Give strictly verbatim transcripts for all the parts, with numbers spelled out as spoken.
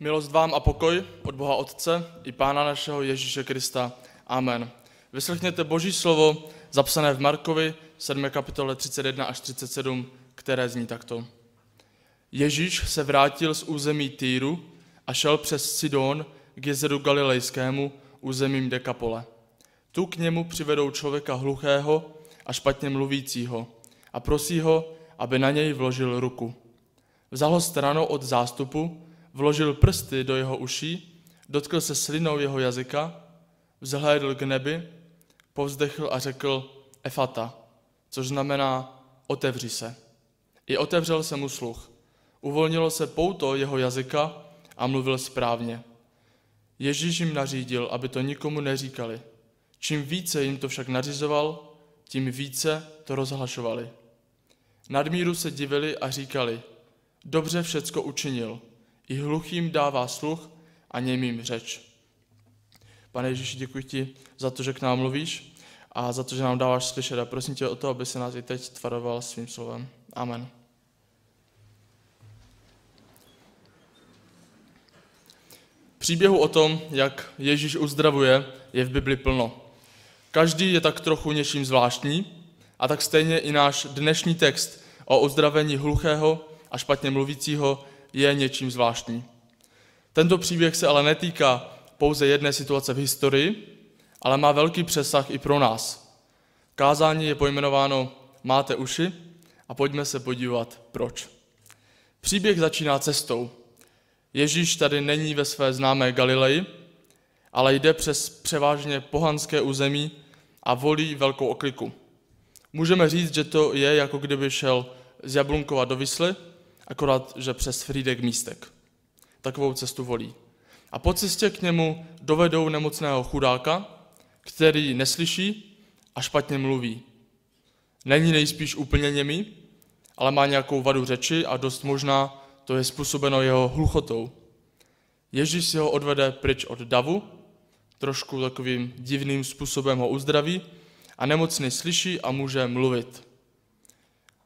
Milost vám a pokoj od Boha Otce i Pána našeho Ježíše Krista. Amen. Vyslechněte Boží slovo, zapsané v Markovi, sedmé kapitole třicet jedna až třicet sedm, které zní takto. Ježíš se vrátil z území Týru a šel přes Sidon k jezeru Galilejskému územím Dekapole. Tu k němu přivedou člověka hluchého a špatně mluvícího a prosí ho, aby na něj vložil ruku. Vzal ho stranou od zástupu, vložil prsty do jeho uší, dotkl se slinou jeho jazyka, vzhlédl k nebi, povzdechl a řekl Efata, což znamená otevři se. I otevřel se mu sluch. Uvolnilo se pouto jeho jazyka a mluvil správně. Ježíš jim nařídil, aby to nikomu neříkali. Čím více jim to však nařizoval, tím více to rozhlašovali. Nadmíru se divili a říkali, dobře všecko učinil, i hluchým dává sluch a němým řeč. Pane Ježíši, děkuji ti za to, že k nám mluvíš a za to, že nám dáváš slyšet. A prosím tě o to, aby se nás i teď tvaroval svým slovem. Amen. Příběhu o tom, jak Ježíš uzdravuje, je v Bibli plno. Každý je tak trochu něčím zvláštní a tak stejně i náš dnešní text o uzdravení hluchého a špatně mluvícího je něčím zvláštní. Tento příběh se ale netýká pouze jedné situace v historii, ale má velký přesah i pro nás. Kázání je pojmenováno Máte uši a pojďme se podívat, proč. Příběh začíná cestou. Ježíš tady není ve své známé Galileji, ale jde přes převážně pohanské území a volí velkou okliku. Můžeme říct, že to je, jako kdyby šel z Jablunkova do Visly, akorát, že přes Frýdek Místek. Takovou cestu volí. A po cestě k němu dovedou nemocného chudáka, který neslyší a špatně mluví. Není nejspíš úplně němý, ale má nějakou vadu řeči a dost možná to je způsobeno jeho hluchotou. Ježíš si ho odvede pryč od davu, trošku takovým divným způsobem ho uzdraví a nemocný slyší a může mluvit.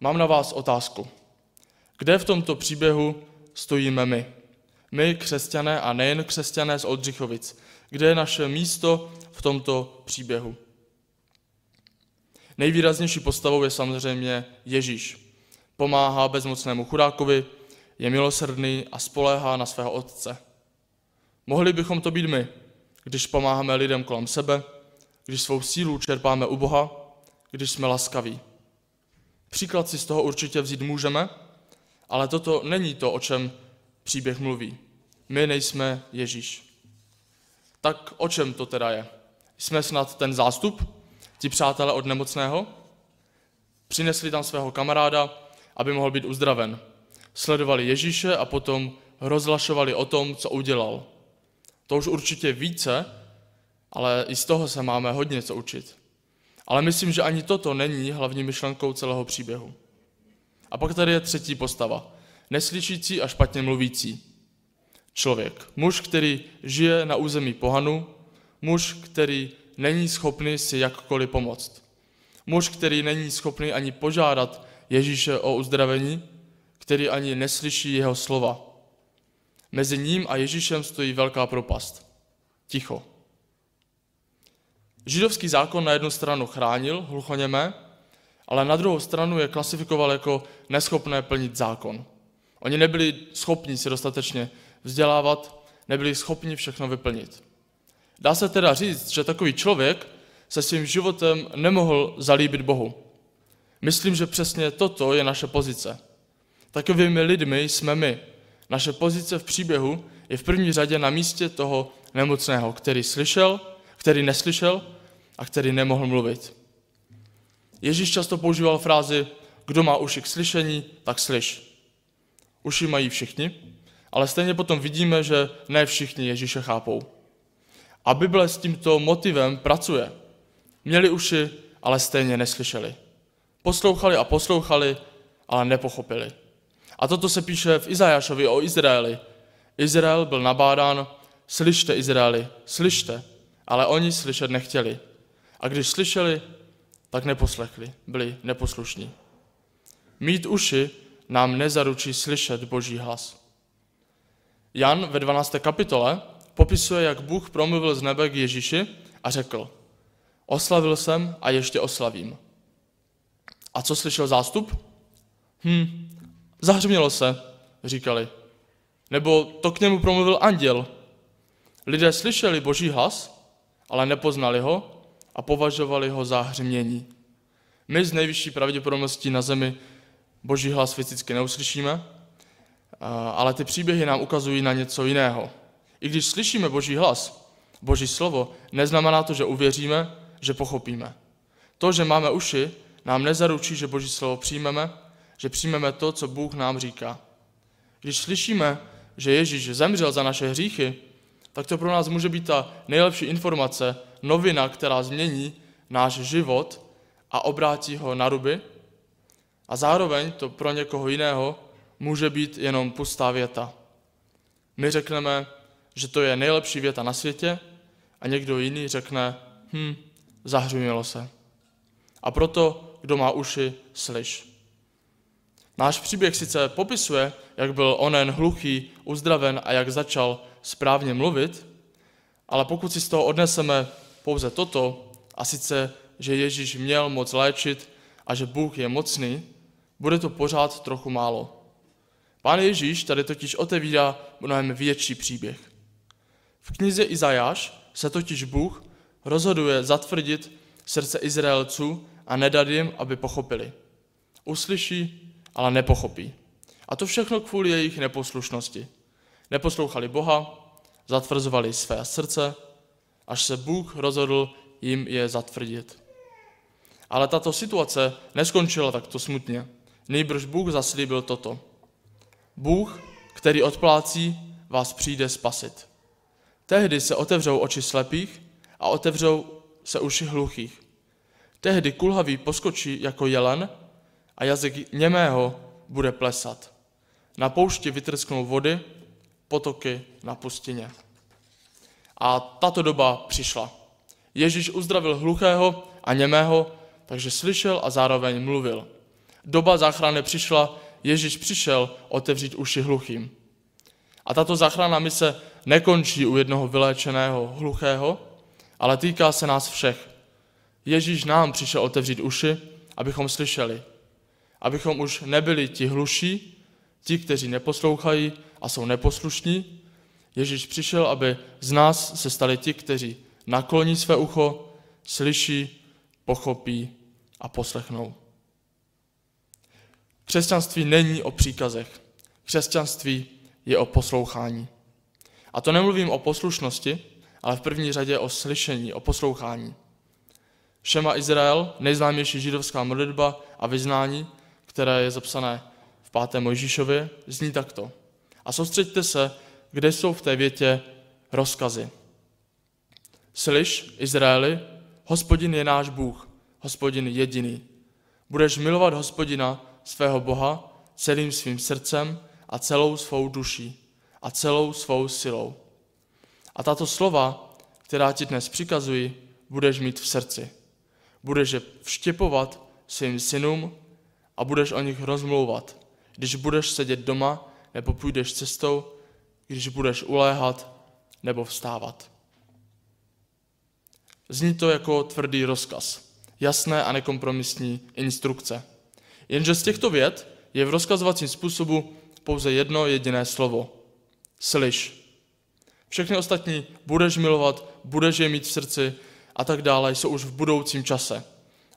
Mám na vás otázku. Kde v tomto příběhu stojíme my? My, křesťané a nejen křesťané z Oldřichovic. Kde je naše místo v tomto příběhu? Nejvýraznější postavou je samozřejmě Ježíš. Pomáhá bezmocnému chudákovi, je milosrdný a spoléhá na svého otce. Mohli bychom to být my, když pomáháme lidem kolem sebe, když svou sílu čerpáme u Boha, když jsme laskaví. Příklad si z toho určitě vzít můžeme, ale toto není to, o čem příběh mluví. My nejsme Ježíš. Tak o čem to teda je? Jsme snad ten zástup, ti přátelé od nemocného? Přinesli tam svého kamaráda, aby mohl být uzdraven. Sledovali Ježíše a potom rozhlašovali o tom, co udělal. To už určitě více, ale i z toho se máme hodně co učit. Ale myslím, že ani toto není hlavní myšlenkou celého příběhu. A pak tady je třetí postava. Neslyšící a špatně mluvící. Člověk. Muž, který žije na území pohanu. Muž, který není schopný si jakkoliv pomoct. Muž, který není schopný ani požádat Ježíše o uzdravení, který ani neslyší jeho slova. Mezi ním a Ježíšem stojí velká propast. Ticho. Židovský zákon na jednu stranu chránil hluchoněmé, ale na druhou stranu je klasifikoval jako neschopné plnit zákon. Oni nebyli schopni se dostatečně vzdělávat, nebyli schopni všechno vyplnit. Dá se teda říct, že takový člověk se svým životem nemohl zalíbit Bohu. Myslím, že přesně toto je naše pozice. Takovými lidmi jsme my. Naše pozice v příběhu je v první řadě na místě toho nemocného, který slyšel, který neslyšel a který nemohl mluvit. Ježíš často používal frázi, kdo má uši k slyšení, tak slyš. Uši mají všichni, ale stejně potom vidíme, že ne všichni Ježíše chápou. A Bible s tímto motivem pracuje. Měli uši, ale stejně neslyšeli. Poslouchali a poslouchali, ale nepochopili. A toto se píše v Izajášovi o Izraeli. Izrael byl nabádán, slyšte Izraeli, slyšte, ale oni slyšet nechtěli. A když slyšeli, tak neposlechli, byli neposlušní. Mít uši nám nezaručí slyšet Boží hlas. Jan ve dvanácté kapitole popisuje, jak Bůh promluvil z nebe k Ježíši a řekl: oslavil jsem a ještě oslavím. A co slyšel zástup? Hm, zahřmělo se, říkali. Nebo to k němu promluvil anděl. Lidé slyšeli Boží hlas, ale nepoznali ho a považovali ho za hřmění. My z nejvyšší pravděpodobností na zemi Boží hlas fyzicky neuslyšíme, ale ty příběhy nám ukazují na něco jiného. I když slyšíme Boží hlas, Boží slovo, neznamená to, že uvěříme, že pochopíme. To, že máme uši, nám nezaručí, že Boží slovo přijmeme, že přijmeme to, co Bůh nám říká. Když slyšíme, že Ježíš zemřel za naše hříchy, tak to pro nás může být ta nejlepší informace, novina, která změní náš život a obrátí ho na ruby. A zároveň to pro někoho jiného může být jenom pustá věta. My řekneme, že to je nejlepší věta na světě a někdo jiný řekne, hm, zahřmělo se. A proto, kdo má uši, slyš. Náš příběh sice popisuje, jak byl onen hluchý uzdraven a jak začal správně mluvit, ale pokud si z toho odneseme pouze toto, a sice, že Ježíš měl moc léčit a že Bůh je mocný, bude to pořád trochu málo. Pán Ježíš tady totiž otevírá mnohem větší příběh. V knize Izajáš se totiž Bůh rozhoduje zatvrdit srdce Izraelců a nedat jim, aby pochopili. Uslyší, ale nepochopí. A to všechno kvůli jejich neposlušnosti. Neposlouchali Boha, zatvrzovali své srdce, až se Bůh rozhodl jim je zatvrdit. Ale tato situace neskončila takto smutně. Nejbrž Bůh zaslíbil toto. Bůh, který odplácí, vás přijde spasit. Tehdy se otevřou oči slepých a otevřou se uši hluchých. Tehdy kulhavý poskočí jako jelen a jazyk němého bude plesat. Na poušti vytrsknou vody, potoky na pustině. A tato doba přišla. Ježíš uzdravil hluchého a němého, takže slyšel a zároveň mluvil. Doba záchrany přišla, Ježíš přišel otevřít uši hluchým. A tato záchranná mise nekončí u jednoho vyléčeného hluchého, ale týká se nás všech. Ježíš nám přišel otevřít uši, abychom slyšeli. Abychom už nebyli ti hluší, ti, kteří neposlouchají a jsou neposlušní. Ježíš přišel, aby z nás se stali ti, kteří nakloní své ucho, slyší, pochopí a poslechnou. Křesťanství není o příkazech. Křesťanství je o poslouchání. A to nemluvím o poslušnosti, ale v první řadě o slyšení, o poslouchání. Šema Izrael, nejznámější židovská modlitba a vyznání, které je zapsané v páté Mojžíšově, zní takto. A soustřeďte se, kde jsou v té větě rozkazy. Slyš, Izraeli, Hospodin je náš Bůh, Hospodin jediný. Budeš milovat Hospodina, svého Boha, celým svým srdcem a celou svou duší a celou svou silou. A tato slova, která ti dnes přikazuji, budeš mít v srdci. Budeš je vštěpovat svým synům a budeš o nich rozmlouvat, když budeš sedět doma nebo půjdeš cestou, když budeš uléhat nebo vstávat. Zní to jako tvrdý rozkaz, jasné a nekompromisní instrukce. Jenže z těchto vět je v rozkazovacím způsobu pouze jedno jediné slovo. Slyš. Všechny ostatní budeš milovat, budeš je mít v srdci a tak dále jsou už v budoucím čase,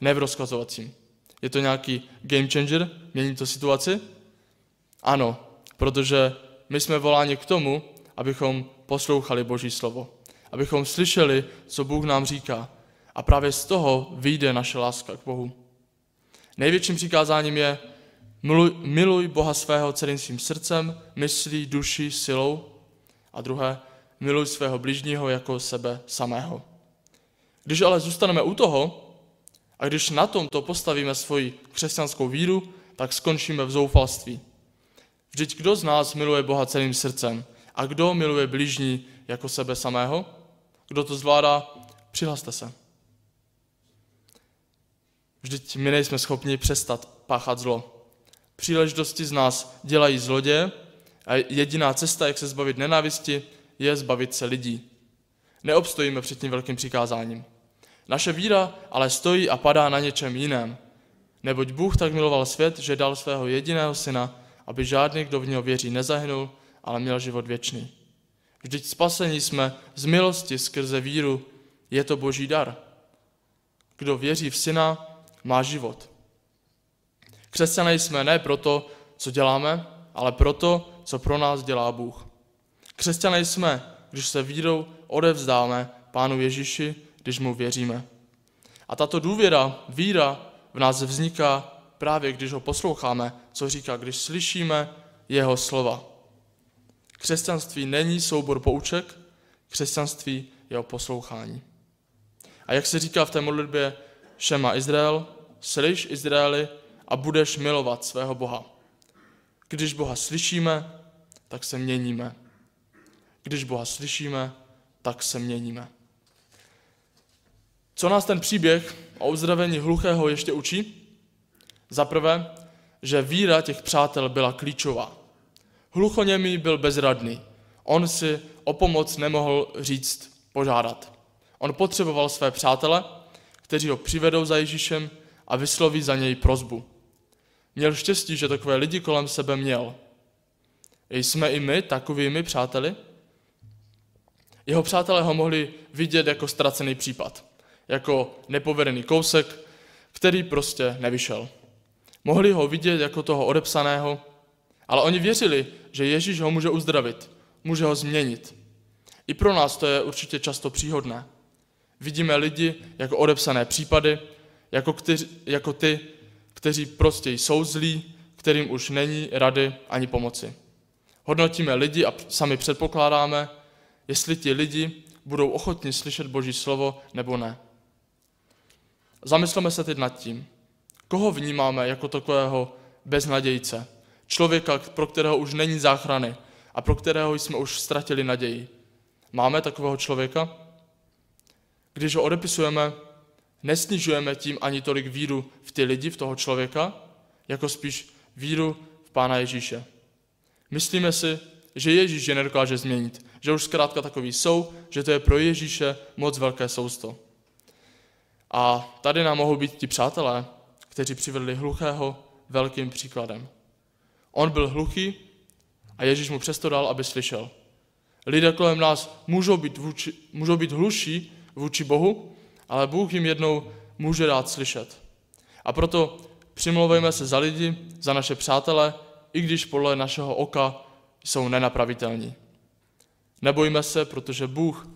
ne v rozkazovacím. Je to nějaký game changer? Mění to situaci? Ano, protože my jsme voláni k tomu, abychom poslouchali Boží slovo. Abychom slyšeli, co Bůh nám říká. A právě z toho vyjde naše láska k Bohu. Největším přikázáním je miluj, miluj Boha svého celým svým srdcem, myslí, duší, silou. A druhé, miluj svého bližního jako sebe samého. Když ale zůstaneme u toho a když na tomto postavíme svoji křesťanskou víru, tak skončíme v zoufalství. Vždyť kdo z nás miluje Boha celým srdcem a kdo miluje bližní jako sebe samého? Kdo to zvládá? Přihlaste se. Vždyť my nejsme schopni přestat páchat zlo. Příležitosti z nás dělají zloděje A jediná cesta, jak se zbavit nenávisti, je zbavit se lidí. Neobstojíme před tím velkým přikázáním. Naše víra ale stojí a padá na něčem jiném. Neboť Bůh tak miloval svět, že dal svého jediného syna, aby žádný, kdo v něho věří, nezahynul, ale měl život věčný. Vždyť spasení jsme z milosti skrze víru, je to boží dar. Kdo věří v syna, má život. Křesťané jsme ne proto, co děláme, ale proto, co pro nás dělá Bůh. Křesťané jsme, když se vírou odevzdáme Pánu Ježíši, když mu věříme. A tato důvěra, víra v nás vzniká právě, když ho posloucháme, co říká, když slyšíme jeho slova. Křesťanství není soubor pouček, křesťanství je o poslouchání. A jak se říká v té modlitbě Šema Izrael, slyš Izraeli a budeš milovat svého Boha. Když Boha slyšíme, tak se měníme. Když Boha slyšíme, tak se měníme. Co nás ten příběh o uzdravení hluchého ještě učí? Za prvé, že víra těch přátel byla klíčová. Hluchoněmý byl bezradný. On si o pomoc nemohl říct, požádat. On potřeboval své přátele, kteří ho přivedou za Ježíšem a vysloví za něj prosbu. Měl štěstí, že takové lidi kolem sebe měl. Jsme i my takovými přáteli? Jeho přátelé ho mohli vidět jako ztracený případ, jako nepovedený kousek, který prostě nevyšel. Mohli ho vidět jako toho odepsaného, ale oni věřili, že Ježíš ho může uzdravit, může ho změnit. I pro nás to je určitě často příhodné. Vidíme lidi jako odepsané případy, jako, kteři, jako ty, kteří prostě jsou zlí, kterým už není rady ani pomoci. Hodnotíme lidi a sami předpokládáme, jestli ti lidi budou ochotni slyšet Boží slovo nebo ne. Zamysleme se teď nad tím, koho vnímáme jako takového beznadějce, člověka, pro kterého už není záchrany a pro kterého jsme už ztratili naději. Máme takového člověka? Když ho odepisujeme, nesnižujeme tím ani tolik víru v ty lidi, v toho člověka, jako spíš víru v Pána Ježíše. Myslíme si, že Ježíš je nedokáže změnit, že už zkrátka takový jsou, že to je pro Ježíše moc velké sousto. A tady nám mohou být ti přátelé, kteří přivedli hluchého velkým příkladem. On byl hluchý a Ježíš mu přesto dal, aby slyšel. Lidé kolem nás můžou být, vůči, můžou být hluší vůči Bohu, ale Bůh jim jednou může dát slyšet. A proto přimlouvejme se za lidi, za naše přátele, i když podle našeho oka jsou nenapravitelní. Nebojme se, protože Bůh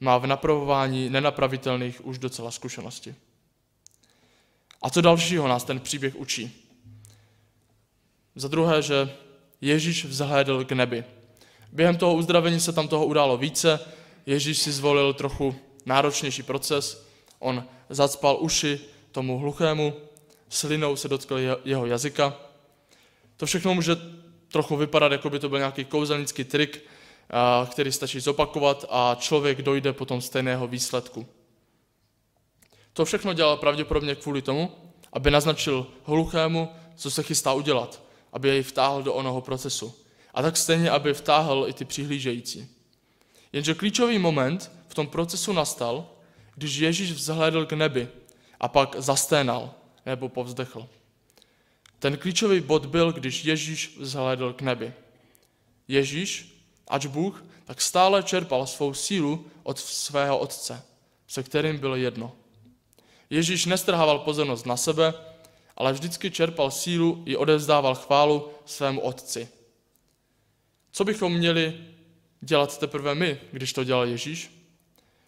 má v napravování nenapravitelných už docela zkušenosti. A co dalšího nás ten příběh učí? Za druhé, že Ježíš vzhlédl k nebi. Během toho uzdravení se tam toho událo více, Ježíš si zvolil trochu náročnější proces, on zacpal uši tomu hluchému, slinou se dotkl jeho jazyka. To všechno může trochu vypadat, jako by to byl nějaký kouzelnický trik, který stačí zopakovat a člověk dojde potom stejného výsledku. To všechno dělal pravděpodobně kvůli tomu, aby naznačil hluchému, co se chystá udělat, aby jej vtáhl do onoho procesu. A tak stejně, aby vtáhl i ty přihlížející. Jenže klíčový moment v tom procesu nastal, když Ježíš vzhlédl k nebi a pak zasténal nebo povzdechl. Ten klíčový bod byl, když Ježíš vzhlédl k nebi. Ježíš, ač Bůh, tak stále čerpal svou sílu od svého Otce, se kterým bylo jedno. Ježíš nestrhával pozornost na sebe, ale vždycky čerpal sílu i odevzdával chválu svému Otci. Co bychom měli dělat teprve my, když to dělal Ježíš?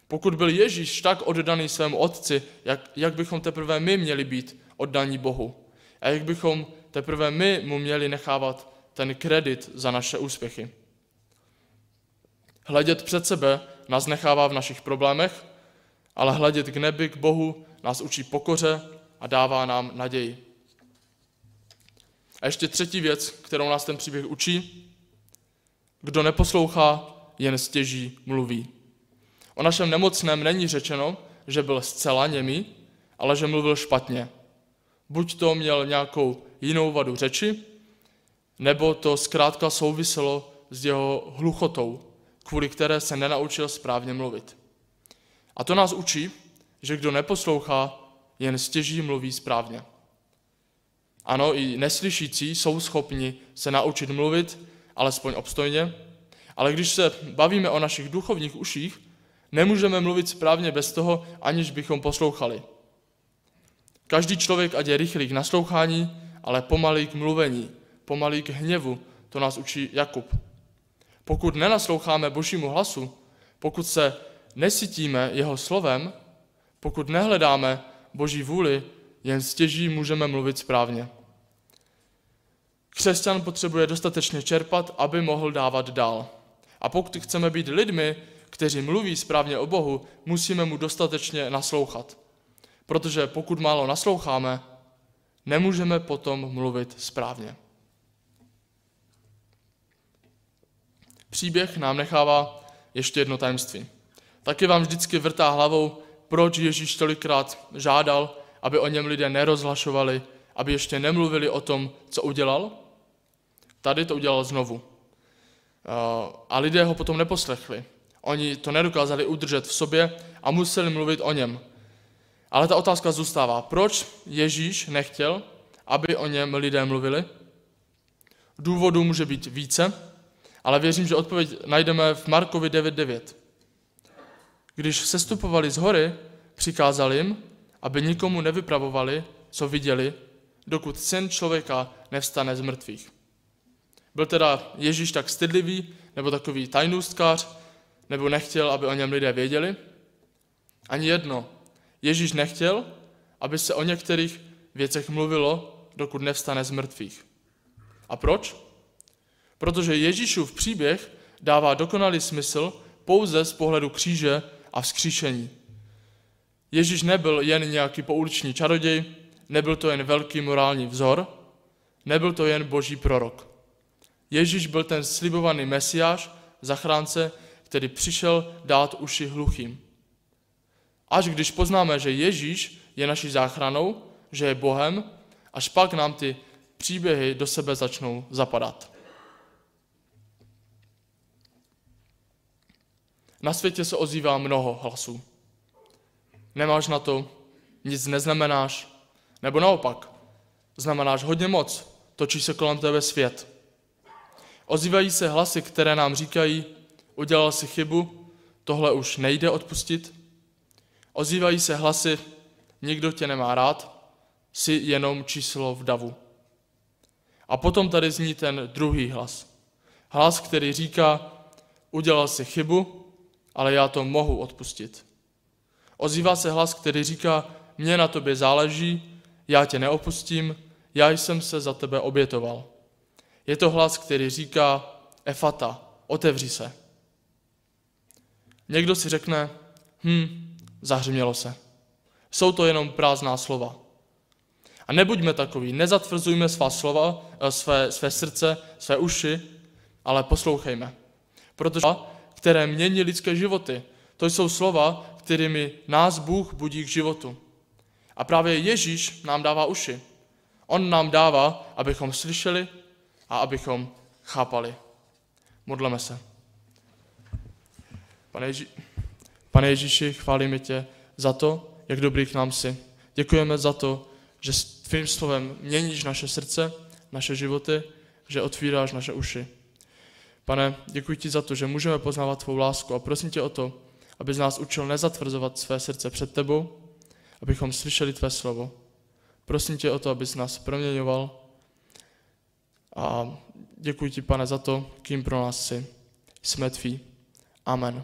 Pokud byl Ježíš tak oddaný svému Otci, jak, jak bychom teprve my měli být oddaní Bohu? A jak bychom teprve my mu měli nechávat ten kredit za naše úspěchy? Hledět před sebe nás nechává v našich problémech, ale hledět k nebi, k Bohu, nás učí pokoře a dává nám naději. A ještě třetí věc, kterou nás ten příběh učí. Kdo neposlouchá, jen stěží mluví. O našem nemocném není řečeno, že byl zcela němý, ale že mluvil špatně. Buď to měl nějakou jinou vadu řeči, nebo to zkrátka souviselo s jeho hluchotou, kvůli které se nenaučil správně mluvit. A to nás učí, že kdo neposlouchá, jen stěží mluví správně. Ano, i neslyšící jsou schopni se naučit mluvit, alespoň obstojně, ale když se bavíme o našich duchovních uších, nemůžeme mluvit správně bez toho, aniž bychom poslouchali. Každý člověk, ať je rychlý k naslouchání, ale pomalý k mluvení, pomalý k hněvu, to nás učí Jakub. Pokud nenasloucháme Božímu hlasu, pokud se nesytíme jeho slovem, pokud nehledáme Boží vůli, jen stěží můžeme mluvit správně. Křesťan potřebuje dostatečně čerpat, aby mohl dávat dál. A pokud chceme být lidmi, kteří mluví správně o Bohu, musíme mu dostatečně naslouchat. Protože pokud málo nasloucháme, nemůžeme potom mluvit správně. Příběh nám nechává ještě jedno tajemství. Taky vám vždycky vrtá hlavou, proč Ježíš tolikrát žádal, aby o něm lidé nerozhlašovali, aby ještě nemluvili o tom, co udělal. Tady to udělal znovu. A lidé ho potom neposlechli. Oni to nedokázali udržet v sobě a museli mluvit o něm. Ale ta otázka zůstává. Proč Ježíš nechtěl, aby o něm lidé mluvili? Důvodů může být více, ale věřím, že odpověď najdeme v Markovi devět devět. Když sestupovali z hory, přikázal jim, aby nikomu nevypravovali, co viděli, dokud Syn člověka nevstane z mrtvých. Byl teda Ježíš tak stydlivý, nebo takový tajnůstkář, nebo nechtěl, aby o něm lidé věděli? Ani jedno. Ježíš nechtěl, aby se o některých věcech mluvilo, dokud nevstane z mrtvých. A proč? Protože Ježíšův příběh dává dokonalý smysl pouze z pohledu kříže a vzkříšení. Ježíš nebyl jen nějaký pouliční čaroděj, nebyl to jen velký morální vzor, nebyl to jen boží prorok. Ježíš byl ten slibovaný mesiáš, zachránce, který přišel dát uši hluchým. Až když poznáme, že Ježíš je naší záchranou, že je Bohem, až pak nám ty příběhy do sebe začnou zapadat. Na světě se ozývá mnoho hlasů. Nemáš na to, nic neznamenáš, nebo naopak, znamenáš hodně moc, točí se kolem tebe svět. Ozývají se hlasy, které nám říkají, udělal jsi chybu, tohle už nejde odpustit. Ozývají se hlasy, nikdo tě nemá rád, jsi jenom číslo v davu. A potom tady zní ten druhý hlas. Hlas, který říká, udělal jsi chybu, ale já to mohu odpustit. Ozývá se hlas, který říká, mně na tobě záleží, já tě neopustím, já jsem se za tebe obětoval. Je to hlas, který říká, Efata, otevři se. Někdo si řekne, hm, zahřmělo se. Jsou to jenom prázdná slova. A nebuďme takoví, nezatvrzujme svá slova, své, své srdce, své uši, ale poslouchejme. Protože které mění lidské životy, to jsou slova, kterými nás Bůh budí k životu. A právě Ježíš nám dává uši. On nám dává, abychom slyšeli a abychom chápali. Modleme se. Pane, Ježí... Pane Ježíši, chválíme tě za to, jak dobrý k nám jsi. Děkujeme za to, že s tvým slovem měníš naše srdce, naše životy, že otvíráš naše uši. Pane, děkuji ti za to, že můžeme poznávat tvou lásku a prosím tě o to, aby z nás učil nezatvrzovat své srdce před tebou, abychom slyšeli tvé slovo. Prosím tě o to, abys nás proměňoval a děkuji ti, Pane, za to, kým pro nás jsi. Jsme tví. Amen.